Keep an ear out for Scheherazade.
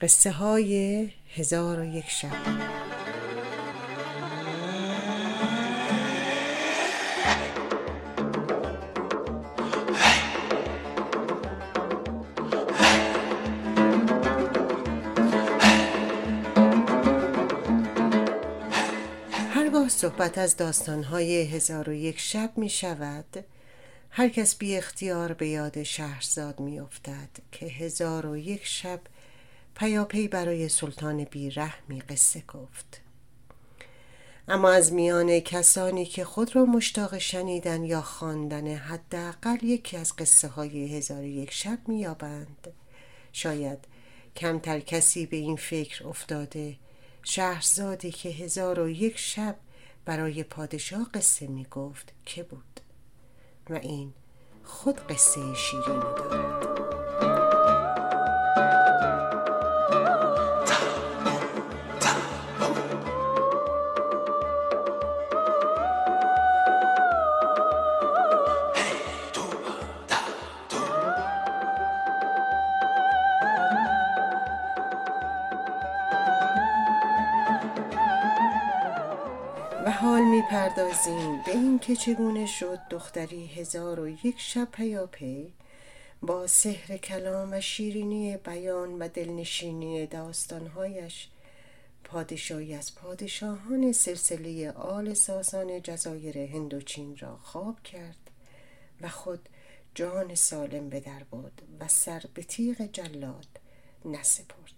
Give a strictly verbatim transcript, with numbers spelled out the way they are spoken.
قصه های هزار و یک شب. هر بار صحبت از داستان های هزار و یک شب می شود، هر کس بی اختیار به یاد شهرزاد می افتد که هزار و یک شب پیاپی برای سلطان بیرحمی قصه گفت. اما از میان کسانی که خود را مشتاق شنیدن یا خواندن حداقل یکی از قصه های هزار و یک شب می‌یابند، شاید کمتر کسی به این فکر افتاده شهرزادی که هزار و یک شب برای پادشاه قصه می‌گفت که بود، و این خود قصه شیرینی دارد. و حال می پردازیم به این که چگونه شد دختری هزار و یک شب پیاپی با سحر کلام و شیرینی بیان و دلنشینی داستانهایش پادشاهی از پادشاهان سلسله آل ساسان جزایر هندوچین را خواب کرد و خود جان سالم به در برد و سر به تیغ جلاد نسپرد.